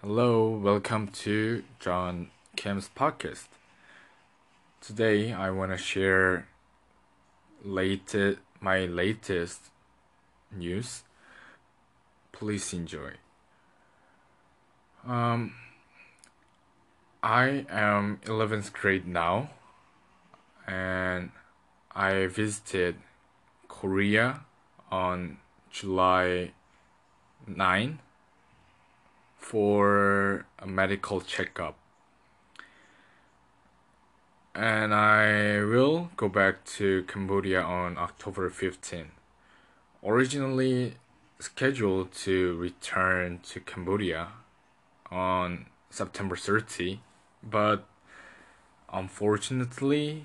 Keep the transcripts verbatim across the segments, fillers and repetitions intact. Hello, welcome to John Kim's podcast. Today I want to share late, my latest news. Please enjoy. Um, I am eleventh grade now, and I visited Korea on July ninth for a medical checkup, and I will go back to Cambodia on October fifteenth. Originally scheduled to return to Cambodia on September thirtieth, but unfortunately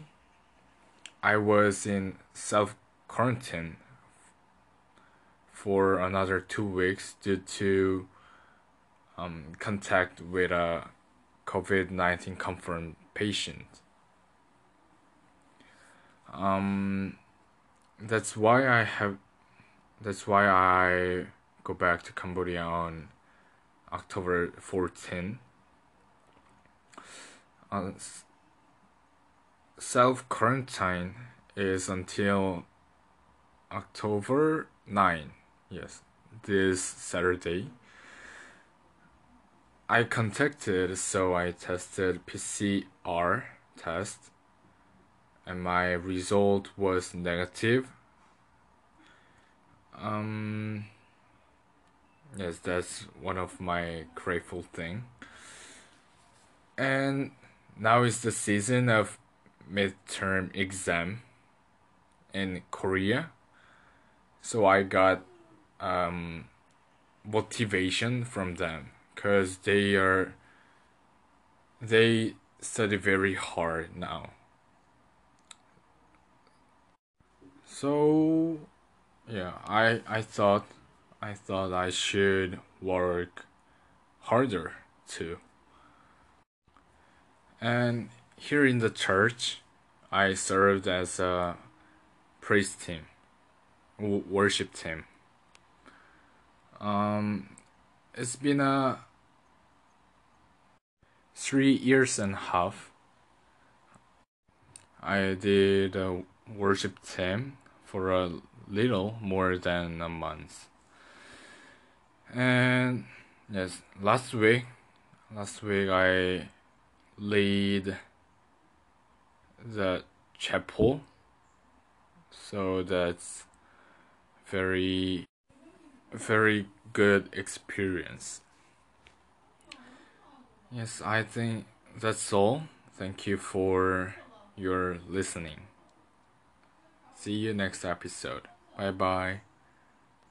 I was in self quarantine for another two weeks due to um, contact with a COVID nineteen confirmed patient. Um, that's why I have. That's why I go back to Cambodia on October fourteenth. Uh, self quarantine is until October ninth, yes, this Saturday. I contacted, so I tested P C R test, and my result was negative. Um, yes, that's one of my grateful thing. And now is the season of midterm exam in Korea, so I got um, motivation from them, because they are they study very hard now. So yeah, I I thought I thought I should work harder too. And here in the church, I served as a praise team, worship team. Um, it's been a three years and a half. I did a worship team for a little more than a month. And yes, last week, last week I lead the chapel, so that's very very good experience. Yes, I think that's all. Thank you for your listening. See you next episode. Bye bye.